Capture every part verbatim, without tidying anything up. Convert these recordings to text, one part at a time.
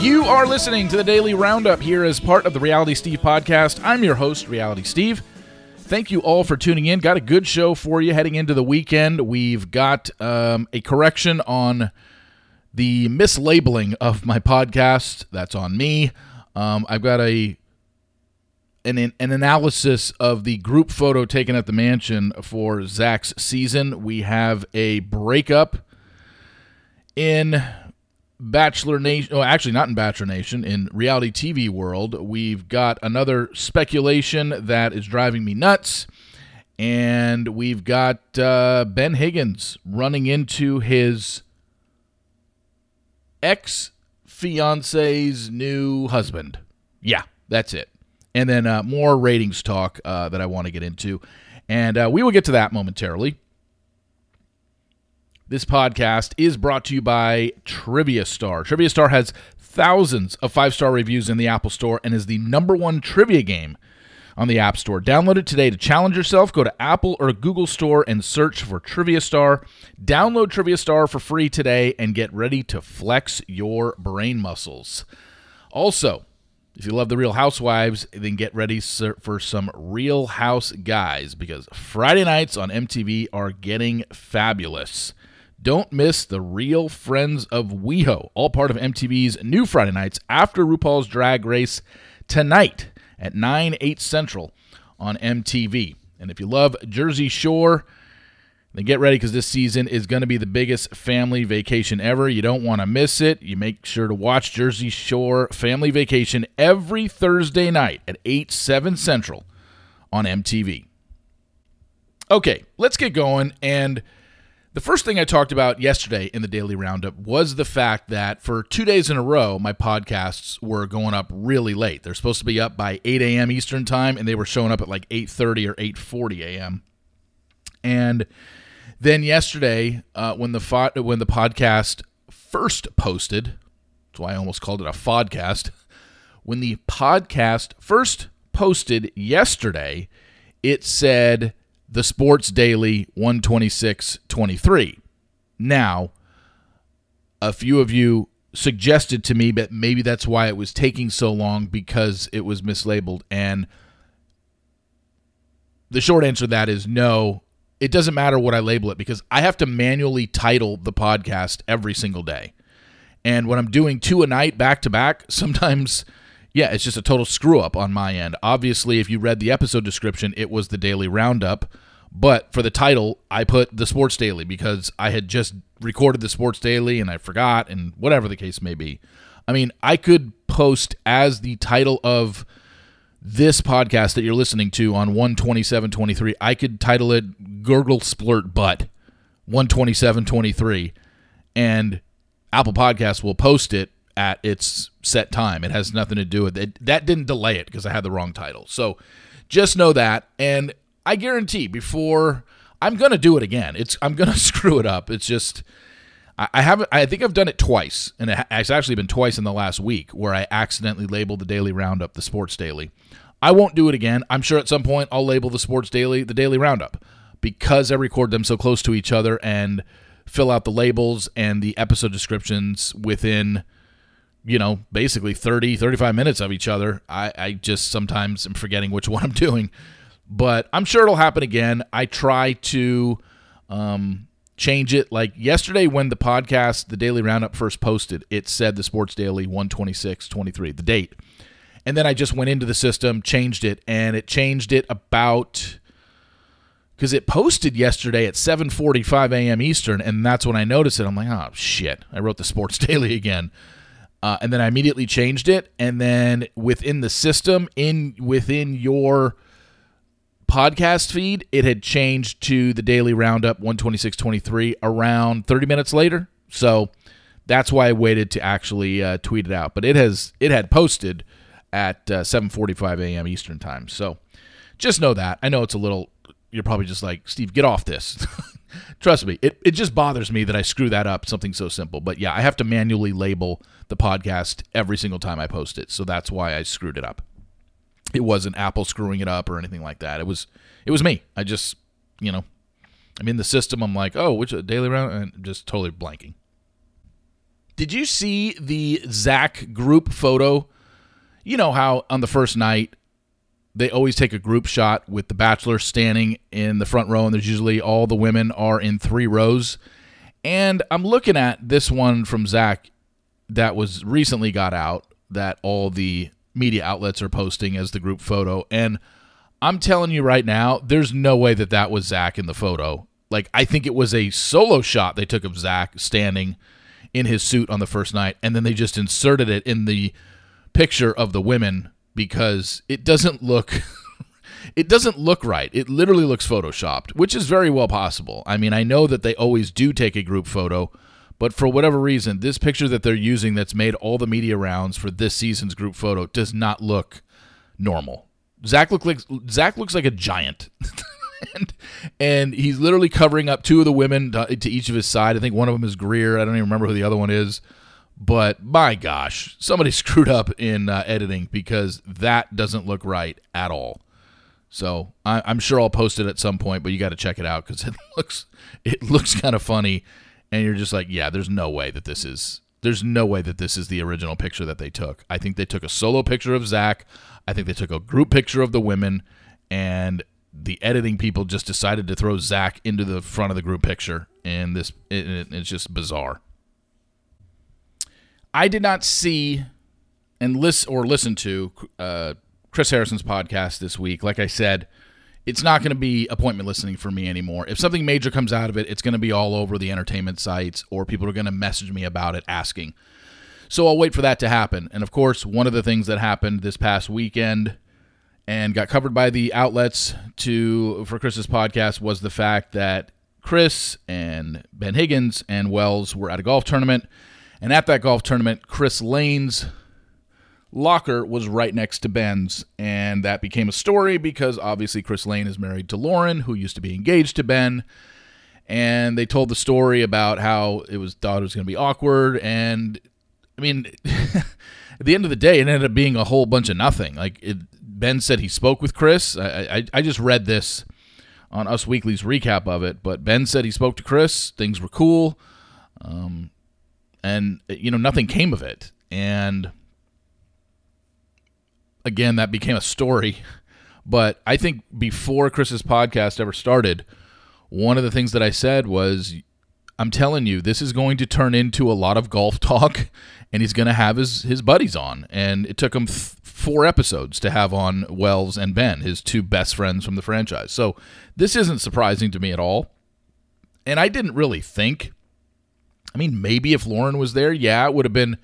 You are listening to The Daily Roundup here as part of the Reality Steve podcast. I'm your host, Reality Steve. Thank you all for tuning in. Got a good show for you heading into the weekend. We've got um, a correction on the mislabeling of my podcast. That's on me. Um, I've got a an, an analysis of the group photo taken at the mansion for Zach's season. We have a breakup in Bachelor Nation. Oh, actually, not in Bachelor Nation. In reality T V world, we've got another speculation that is driving me nuts, and we've got uh, Ben Higgins running into his ex-fiance's new husband. Yeah, that's it. And then uh, more ratings talk uh, that I want to get into, and uh, we will get to that momentarily. This podcast is brought to you by Trivia Star. Trivia Star has thousands of five-star reviews in the Apple Store and is the number one trivia game on the App Store. Download it today to challenge yourself. Go to Apple or Google Store and search for Trivia Star. Download Trivia Star for free today and get ready to flex your brain muscles. Also, if you love The Real Housewives, then get ready for some Real House Guys, because Friday nights on M T V are getting fabulous. Don't miss The Real Friends of WeHo, all part of M T V's new Friday nights after RuPaul's Drag Race tonight at nine, eight Central on M T V. And if you love Jersey Shore, then get ready, because this season is going to be the biggest family vacation ever. You don't want to miss it. You make sure to watch Jersey Shore Family Vacation every Thursday night at eight, seven Central on M T V. Okay, let's get going. And the first thing I talked about yesterday in the Daily Roundup was the fact that for two days in a row, my podcasts were going up really late. They're supposed to be up by eight a.m. Eastern time, and they were showing up at like eight thirty or eight forty a.m. And then yesterday, uh, when the fo- when the podcast first posted, that's why I almost called it a fodcast. When the podcast first posted yesterday, it said The Sports Daily one twenty-six twenty-three. Now, a few of you suggested to me that maybe that's why it was taking so long, because it was mislabeled. And the short answer to that is no, it doesn't matter what I label it, because I have to manually title the podcast every single day. And when I'm doing two a night back to back, sometimes, yeah, it's just a total screw-up on my end. Obviously, if you read the episode description, it was the Daily Roundup. But for the title, I put The Sports Daily, because I had just recorded The Sports Daily, and I forgot, and whatever the case may be. I mean, I could post as the title of this podcast that you're listening to on one twenty-seven twenty-three. I could title it Gurgle Splurt Butt one twenty-seven twenty-three, and Apple Podcasts will post it at its set time. It has nothing to do with it. That didn't delay it because I had the wrong title. So just know that. And I guarantee before I'm going to do it again, it's, I'm going to screw it up. It's just, I, I haven't, I think I've done it twice, and it's actually been twice in the last week where I accidentally labeled the Daily Roundup The Sports Daily. I won't do it again. I'm sure at some point I'll label the Sports Daily the Daily Roundup, because I record them so close to each other and fill out the labels and the episode descriptions within, you know, basically thirty, thirty-five minutes of each other. I, I just sometimes am forgetting which one I'm doing, but I'm sure it'll happen again. I try to um, change it. Like yesterday when the podcast, the Daily Roundup, first posted, it said The Sports Daily one twenty-six twenty-three, the date. And then I just went into the system, changed it, and it changed it about, because it posted yesterday at seven forty-five a.m. Eastern, and that's when I noticed it. I'm like, oh, shit, I wrote The Sports Daily again. Uh, and then I immediately changed it, and then within the system, in within your podcast feed, it had changed to the Daily Roundup one twenty-six twenty-three around thirty minutes later. So that's why I waited to actually uh, tweet it out. But it has it had posted at uh, seven forty-five a.m. Eastern time. So just know that. I know it's a little, you're probably just like, Steve, get off this. Trust me, it, it just bothers me that I screw that up, something so simple. But yeah, I have to manually label the podcast every single time I post it. So that's why I screwed it up. It wasn't Apple screwing it up or anything like that. It was it was me. I just, you know, I'm in the system. I'm like, oh, which Daily Round? And I'm just totally blanking. Did you see the Zach group photo? You know how on the first night they always take a group shot with the bachelor standing in the front row, and there's usually all the women are in three rows. And I'm looking at this one from Zach that was recently got out that all the media outlets are posting as the group photo. And I'm telling you right now, there's no way that that was Zach in the photo. Like, I think it was a solo shot they took of Zach standing in his suit on the first night, and then they just inserted it in the picture of the women because it doesn't look it doesn't look right. It literally looks photoshopped, which is very well possible. I mean, I know that they always do take a group photo, but for whatever reason, this picture that they're using that's made all the media rounds for this season's group photo does not look normal. Zach look like Zach looks like a giant. And, and he's literally covering up two of the women to, to each of his side. I think one of them is Greer. I don't even remember who the other one is. But my gosh, somebody screwed up in uh, editing because that doesn't look right at all. So I, I'm sure I'll post it at some point, but you got to check it out because it looks it looks kind of funny. And you're just like, yeah, there's no way that this is there's no way that this is the original picture that they took. I think they took a solo picture of Zach. I think they took a group picture of the women, and the editing people just decided to throw Zach into the front of the group picture, and this it, it, it's just bizarre. I did not see and listen or listen to uh, Chris Harrison's podcast this week. Like I said, it's not going to be appointment listening for me anymore. If something major comes out of it, it's going to be all over the entertainment sites, or people are going to message me about it asking. So I'll wait for that to happen. And of course, one of the things that happened this past weekend and got covered by the outlets to for Chris's podcast was the fact that Chris and Ben Higgins and Wells were at a golf tournament. And at that golf tournament, Chris Lane's locker was right next to Ben's. And that became a story because obviously Chris Lane is married to Lauren, who used to be engaged to Ben. And they told the story about how it was thought it was going to be awkward. And I mean, at the end of the day, it ended up being a whole bunch of nothing. Like it, Ben said he spoke with Chris. I, I I just read this on Us Weekly's recap of it, but Ben said he spoke to Chris. Things were cool, um, and you know nothing came of it. And again, that became a story. But I think before Chris's podcast ever started, one of the things that I said was, I'm telling you, this is going to turn into a lot of golf talk, and he's going to have his, his buddies on. And it took him th- four episodes to have on Wells and Ben, his two best friends from the franchise. So this isn't surprising to me at all. And I didn't really think, I mean, maybe if Lauren was there, yeah, it would have been,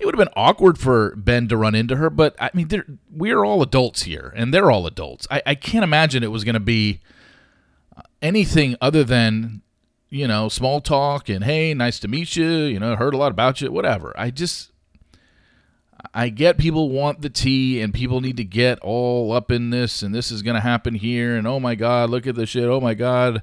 it would have been awkward for Ben to run into her. But I mean, we're all adults here, and they're all adults. I, I can't imagine it was going to be anything other than, you know, small talk and, hey, nice to meet you, you know, heard a lot about you, whatever. I just, I get people want the tea and people need to get all up in this, and this is going to happen here, and oh my God, look at this shit, oh my God,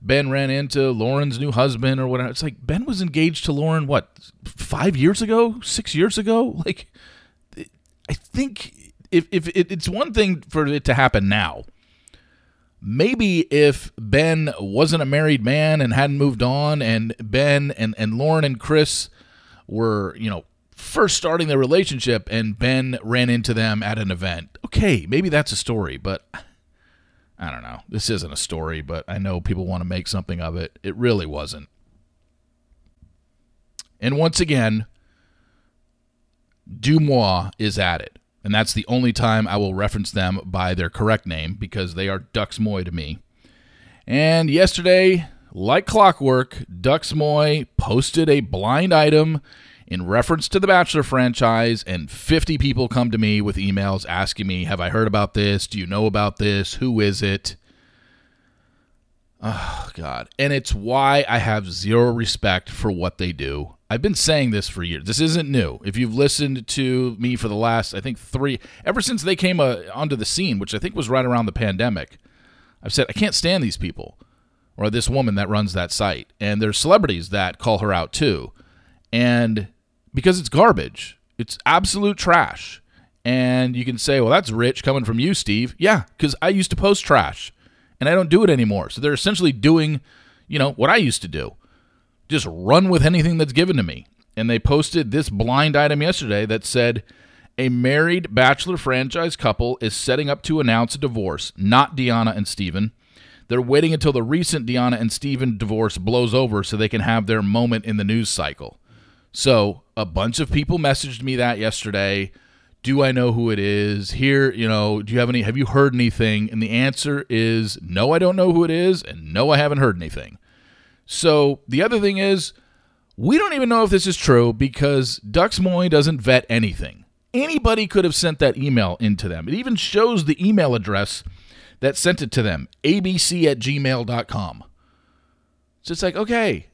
Ben ran into Lauren's new husband or whatever. It's like, Ben was engaged to Lauren, what, five years ago, six years ago? Like, I think if, if it, it's one thing for it to happen now. Maybe if Ben wasn't a married man and hadn't moved on, and Ben and, and Lauren and Chris were, you know, first starting their relationship, and Ben ran into them at an event. Okay, maybe that's a story, but I don't know. This isn't a story, but I know people want to make something of it. It really wasn't. And once again, Deux Moi is at it. And that's the only time I will reference them by their correct name, because they are Deux Moi to me. And yesterday, like clockwork, Deux Moi posted a blind item in reference to the Bachelor franchise, and fifty people come to me with emails asking me, have I heard about this? Do you know about this? Who is it? Oh, God. And it's why I have zero respect for what they do. I've been saying this for years. This isn't new. If you've listened to me for the last, I think, three, ever since they came uh, onto the scene, which I think was right around the pandemic, I've said, I can't stand these people or this woman that runs that site. And there's celebrities that call her out too. And because it's garbage, it's absolute trash. And you can say, well, that's rich coming from you, Steve. Yeah, because I used to post trash and I don't do it anymore. So they're essentially doing, you know, what I used to do. Just run with anything that's given to me. and they posted this blind item yesterday that said, a married Bachelor franchise couple is setting up to announce a divorce, not Deanna and Steven. They're waiting until the recent Deanna and Steven divorce blows over so they can have their moment in the news cycle. So a bunch of people messaged me that yesterday. Do I know who it is? Here, you know, do you have any, have you heard anything? And the answer is no, I don't know who it is. And no, I haven't heard anything. So the other thing is, we don't even know if this is true because Deux Moi doesn't vet anything. Anybody could have sent that email into them. It even shows the email address that sent it to them, a b c at gmail dot com. So it's like, okay.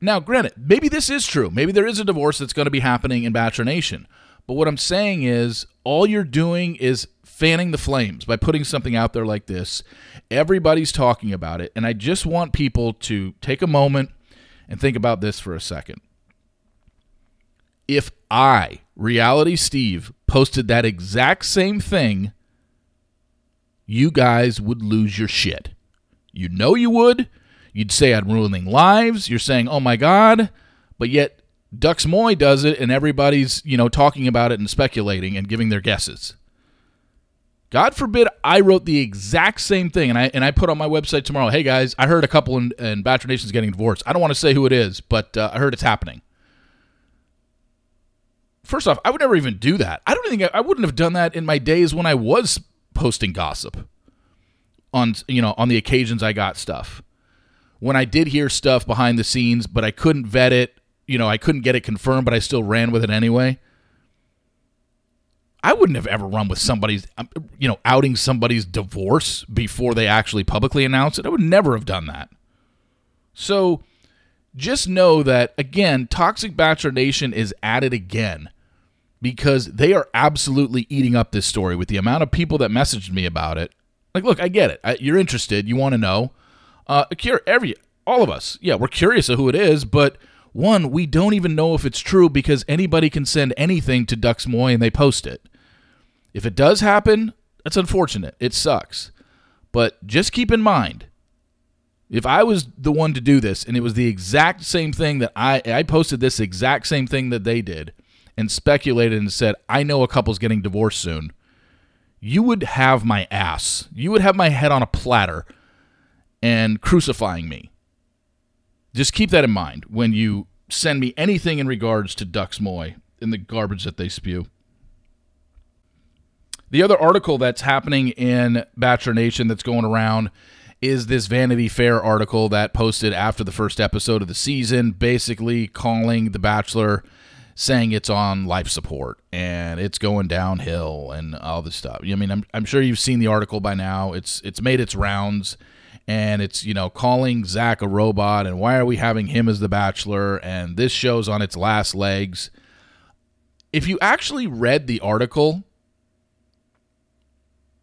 Now, granted, maybe this is true. Maybe there is a divorce that's going to be happening in Bachelor Nation. But what I'm saying is, all you're doing is fanning the flames by putting something out there like this. Everybody's talking about it. And I just want people to take a moment and think about this for a second. If I, Reality Steve, posted that exact same thing, you guys would lose your shit. You know you would. You'd say I'm ruining lives. You're saying, oh my God. But yet, Deux Moi does it, and everybody's, you know, talking about it and speculating and giving their guesses. God forbid I wrote the exact same thing, and I and I put on my website tomorrow, hey guys, I heard a couple in, in Bachelor Nation's getting divorced. I don't want to say who it is, but uh, I heard it's happening. First off, I would never even do that. I don't think I, I wouldn't have done that in my days when I was posting gossip on, you know, on the occasions I got stuff. When I did hear stuff behind the scenes, but I couldn't vet it, you know, I couldn't get it confirmed, but I still ran with it anyway. I wouldn't have ever run with somebody's, you know, outing somebody's divorce before they actually publicly announce it. I would never have done that. So just know that, again, Toxic Bachelor Nation is at it again because they are absolutely eating up this story with the amount of people that messaged me about it. Like, look, I get it. I, you're interested. You want to know. Uh, every, all of us, yeah, we're curious of who it is, but one, we don't even know if it's true because anybody can send anything to Deux Moi and they post it. If it does happen, that's unfortunate. It sucks. But just keep in mind, if I was the one to do this and it was the exact same thing that I, I posted this exact same thing that they did and speculated and said, I know a couple's getting divorced soon, you would have my ass. You would have my head on a platter and crucifying me. Just keep that in mind when you send me anything in regards to Deux Moi and the garbage that they spew. The other article that's happening in Bachelor Nation that's going around is this Vanity Fair article that posted after the first episode of the season, basically calling The Bachelor, saying it's on life support and it's going downhill and all this stuff. I mean, I'm, I'm sure you've seen the article by now. It's it's made its rounds. And it's, you know, calling Zach a robot and why are we having him as the Bachelor and this show's on its last legs. If you actually read the article,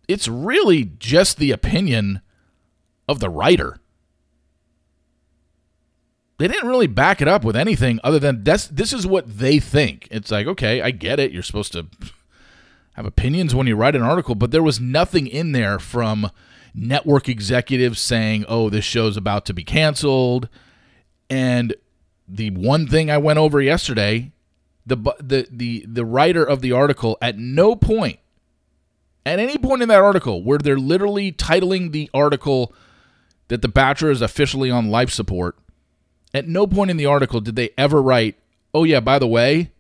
it's really just the opinion of the writer. They didn't really back it up with anything other than that's, this is what they think. It's like, okay, I get it. You're supposed to have opinions when you write an article, but there was nothing in there from network executives saying, oh, this show's about to be canceled. And the one thing I went over yesterday, the the the the writer of the article, at no point, at any point in that article where they're literally titling the article that The Bachelor is officially on life support, at no point in the article did they ever write, oh yeah, by the way,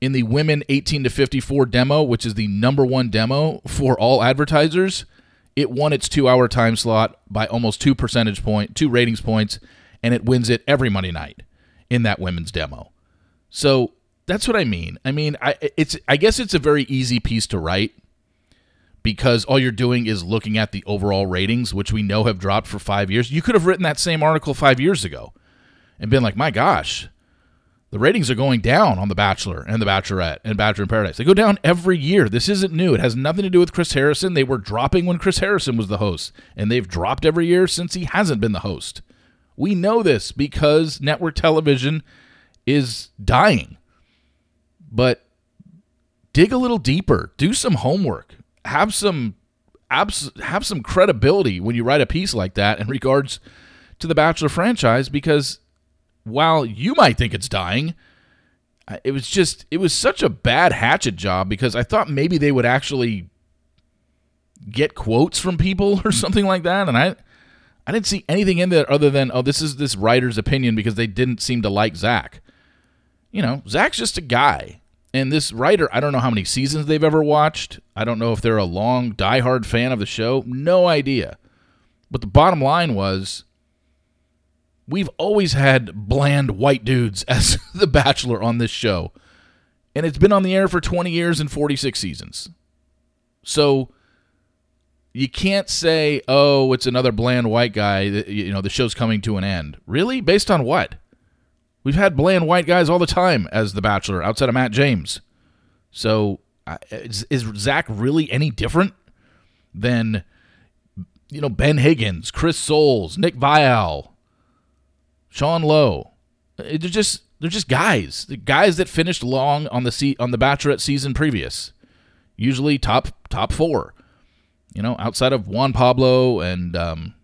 in the women eighteen to fifty-four demo, which is the number one demo for all advertisers, it won its two-hour time slot by almost two percentage point, two ratings points, and it wins it every Monday night in that women's demo. So that's what I mean. I mean, I it's I guess it's a very easy piece to write because all you're doing is looking at the overall ratings, which we know have dropped for five years. You could have written that same article five years ago and been like, my gosh, the ratings are going down on The Bachelor and The Bachelorette and Bachelor in Paradise. They go down every year. This isn't new. It has nothing to do with Chris Harrison. They were dropping when Chris Harrison was the host, and they've dropped every year since he hasn't been the host. We know this because network television is dying. But dig a little deeper. Do some homework. Have some abs- have some credibility when you write a piece like that in regards to The Bachelor franchise because while you might think it's dying, It was just, it was such a bad hatchet job because I thought maybe they would actually get quotes from people or something like that. And I I didn't see anything in there other than, oh, this is this writer's opinion because they didn't seem to like Zach. You know, Zach's just a guy. And this writer, I don't know how many seasons they've ever watched. I don't know if they're a long, diehard fan of the show. No idea. But the bottom line was, we've always had bland white dudes as The Bachelor on this show. And it's been on the air for twenty years and forty-six seasons. So you can't say, oh, it's another bland white guy. You know, the show's coming to an end. Really? Based on what? We've had bland white guys all the time as The Bachelor, outside of Matt James. So uh, is, is Zach really any different than, you know, Ben Higgins, Chris Soules, Nick Viall, Sean Lowe? They're just they're just guys, the guys that finished long on the se- on the Bachelorette season previous, usually top top four. You know, outside of Juan Pablo and um,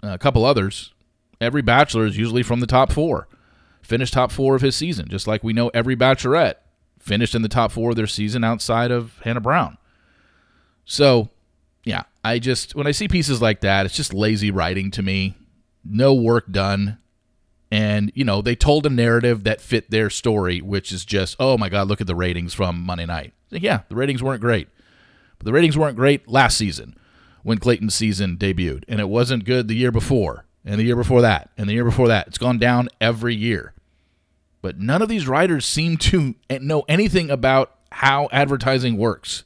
a couple others. Every bachelor is usually from the top four, finished top four of his season, just like we know every bachelorette finished in the top four of their season outside of Hannah Brown. So, yeah, I just, when I see pieces like that, it's just lazy writing to me, no work done. And, you know, they told a narrative that fit their story, which is just, oh my God, look at the ratings from Monday night. Yeah, the ratings weren't great, but the ratings weren't great last season when Clayton's season debuted, and it wasn't good the year before. And the year before that, and the year before that. It's gone down every year. But none of these writers seem to know anything about how advertising works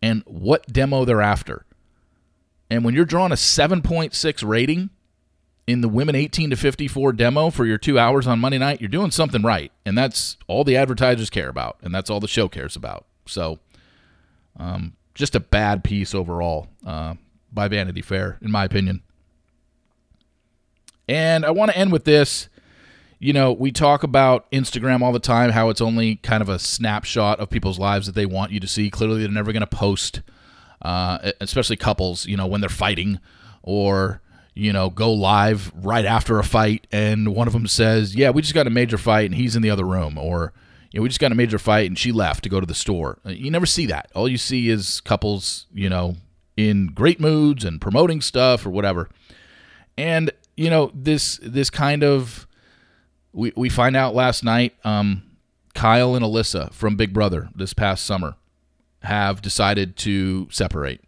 and what demo they're after. And when you're drawing a seven point six rating in the women eighteen to fifty-four demo for your two hours on Monday night, you're doing something right. And that's all the advertisers care about, and that's all the show cares about. So um, just a bad piece overall uh, by Vanity Fair, in my opinion. And I want to end with this. You know, we talk about Instagram all the time, how it's only kind of a snapshot of people's lives that they want you to see. Clearly, they're never going to post, uh, especially couples, you know, when they're fighting or, you know, go live right after a fight. And one of them says, yeah, we just got a major fight and he's in the other room. Or, you know, we just got a major fight and she left to go to the store. You never see that. All you see is couples, you know, in great moods and promoting stuff or whatever. And you know, this this kind of, we, we find out last night, um, Kyle and Alyssa from Big Brother this past summer have decided to separate.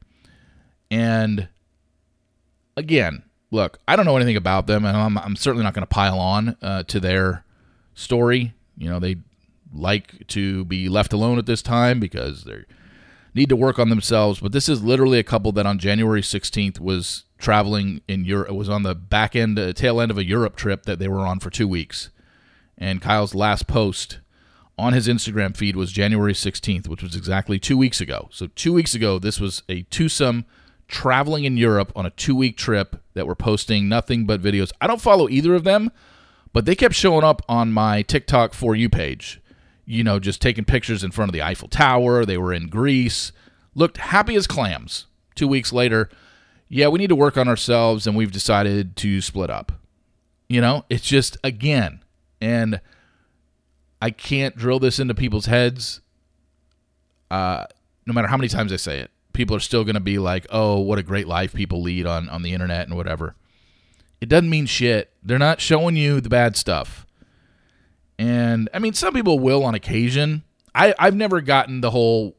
And again, look, I don't know anything about them, and I'm, I'm certainly not going to pile on uh, to their story. You know, they like to be left alone at this time because they need to work on themselves. But this is literally a couple that on January sixteenth was traveling in Europe. It was on the back end, uh, tail end of a Europe trip that they were on for two weeks. And Kyle's last post on his Instagram feed was January sixteenth, which was exactly two weeks ago. So two weeks ago, this was a twosome traveling in Europe on a two-week trip that were posting nothing but videos. I don't follow either of them, but they kept showing up on my TikTok For You page, you know, just taking pictures in front of the Eiffel Tower. They were in Greece, looked happy as clams. Two weeks later, yeah, we need to work on ourselves, and we've decided to split up. You know, it's just, again, and I can't drill this into people's heads. Uh, no matter how many times I say it, people are still going to be like, oh, what a great life people lead on, on the internet and whatever. It doesn't mean shit. They're not showing you the bad stuff. And, I mean, some people will on occasion. I, I've never gotten the whole,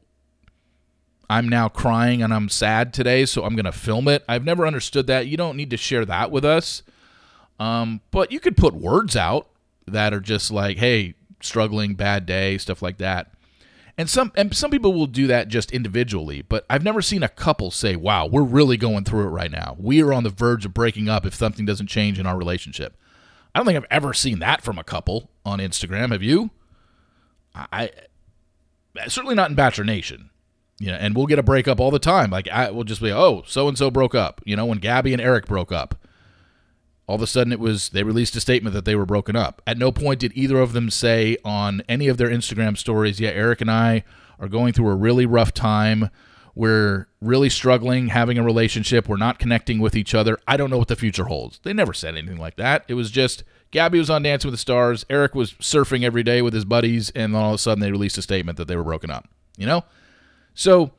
I'm now crying and I'm sad today, so I'm going to film it. I've never understood that. You don't need to share that with us. Um, but you could put words out that are just like, hey, struggling, bad day, stuff like that. And some and some people will do that just individually, but I've never seen a couple say, wow, we're really going through it right now. We are on the verge of breaking up if something doesn't change in our relationship. I don't think I've ever seen that from a couple on Instagram. Have you? I, I certainly not in Bachelor Nation. You know, and we'll get a breakup all the time. Like, I will just be, oh, so-and-so broke up. You know, when Gabby and Eric broke up, all of a sudden it was, they released a statement that they were broken up. At no point did either of them say on any of their Instagram stories, yeah, Eric and I are going through a really rough time. We're really struggling, having a relationship. We're not connecting with each other. I don't know what the future holds. They never said anything like that. It was just, Gabby was on Dancing with the Stars. Eric was surfing every day with his buddies, and all of a sudden they released a statement that they were broken up, you know? So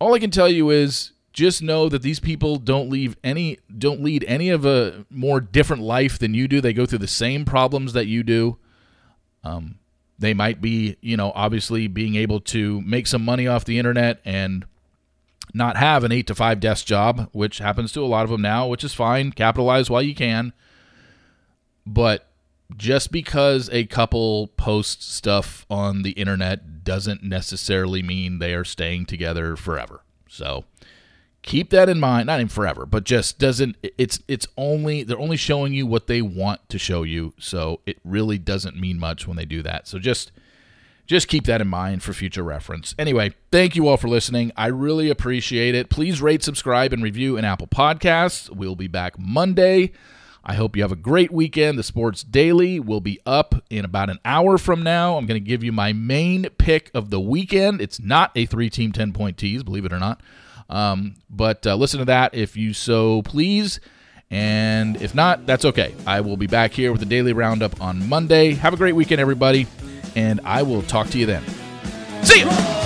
all I can tell you is just know that these people don't leave any, don't lead any of a more different life than you do. They go through the same problems that you do. Um, they might be, you know, obviously being able to make some money off the internet and not have an eight to five desk job, which happens to a lot of them now, which is fine. Capitalize while you can. But just because a couple posts stuff on the internet doesn't necessarily mean they are staying together forever. So keep that in mind. Not even forever, but just doesn't, it's it's only, they're only showing you what they want to show you. So it really doesn't mean much when they do that. So just Just keep that in mind for future reference. Anyway, thank you all for listening. I really appreciate it. Please rate, subscribe, and review in Apple Podcasts. We'll be back Monday. I hope you have a great weekend. The Sports Daily will be up in about an hour from now. I'm going to give you my main pick of the weekend. It's not a three-team ten-point tease, believe it or not. Um, but uh, listen to that if you so please. And if not, that's okay. I will be back here with the Daily Roundup on Monday. Have a great weekend, everybody. And I will talk to you then. See you!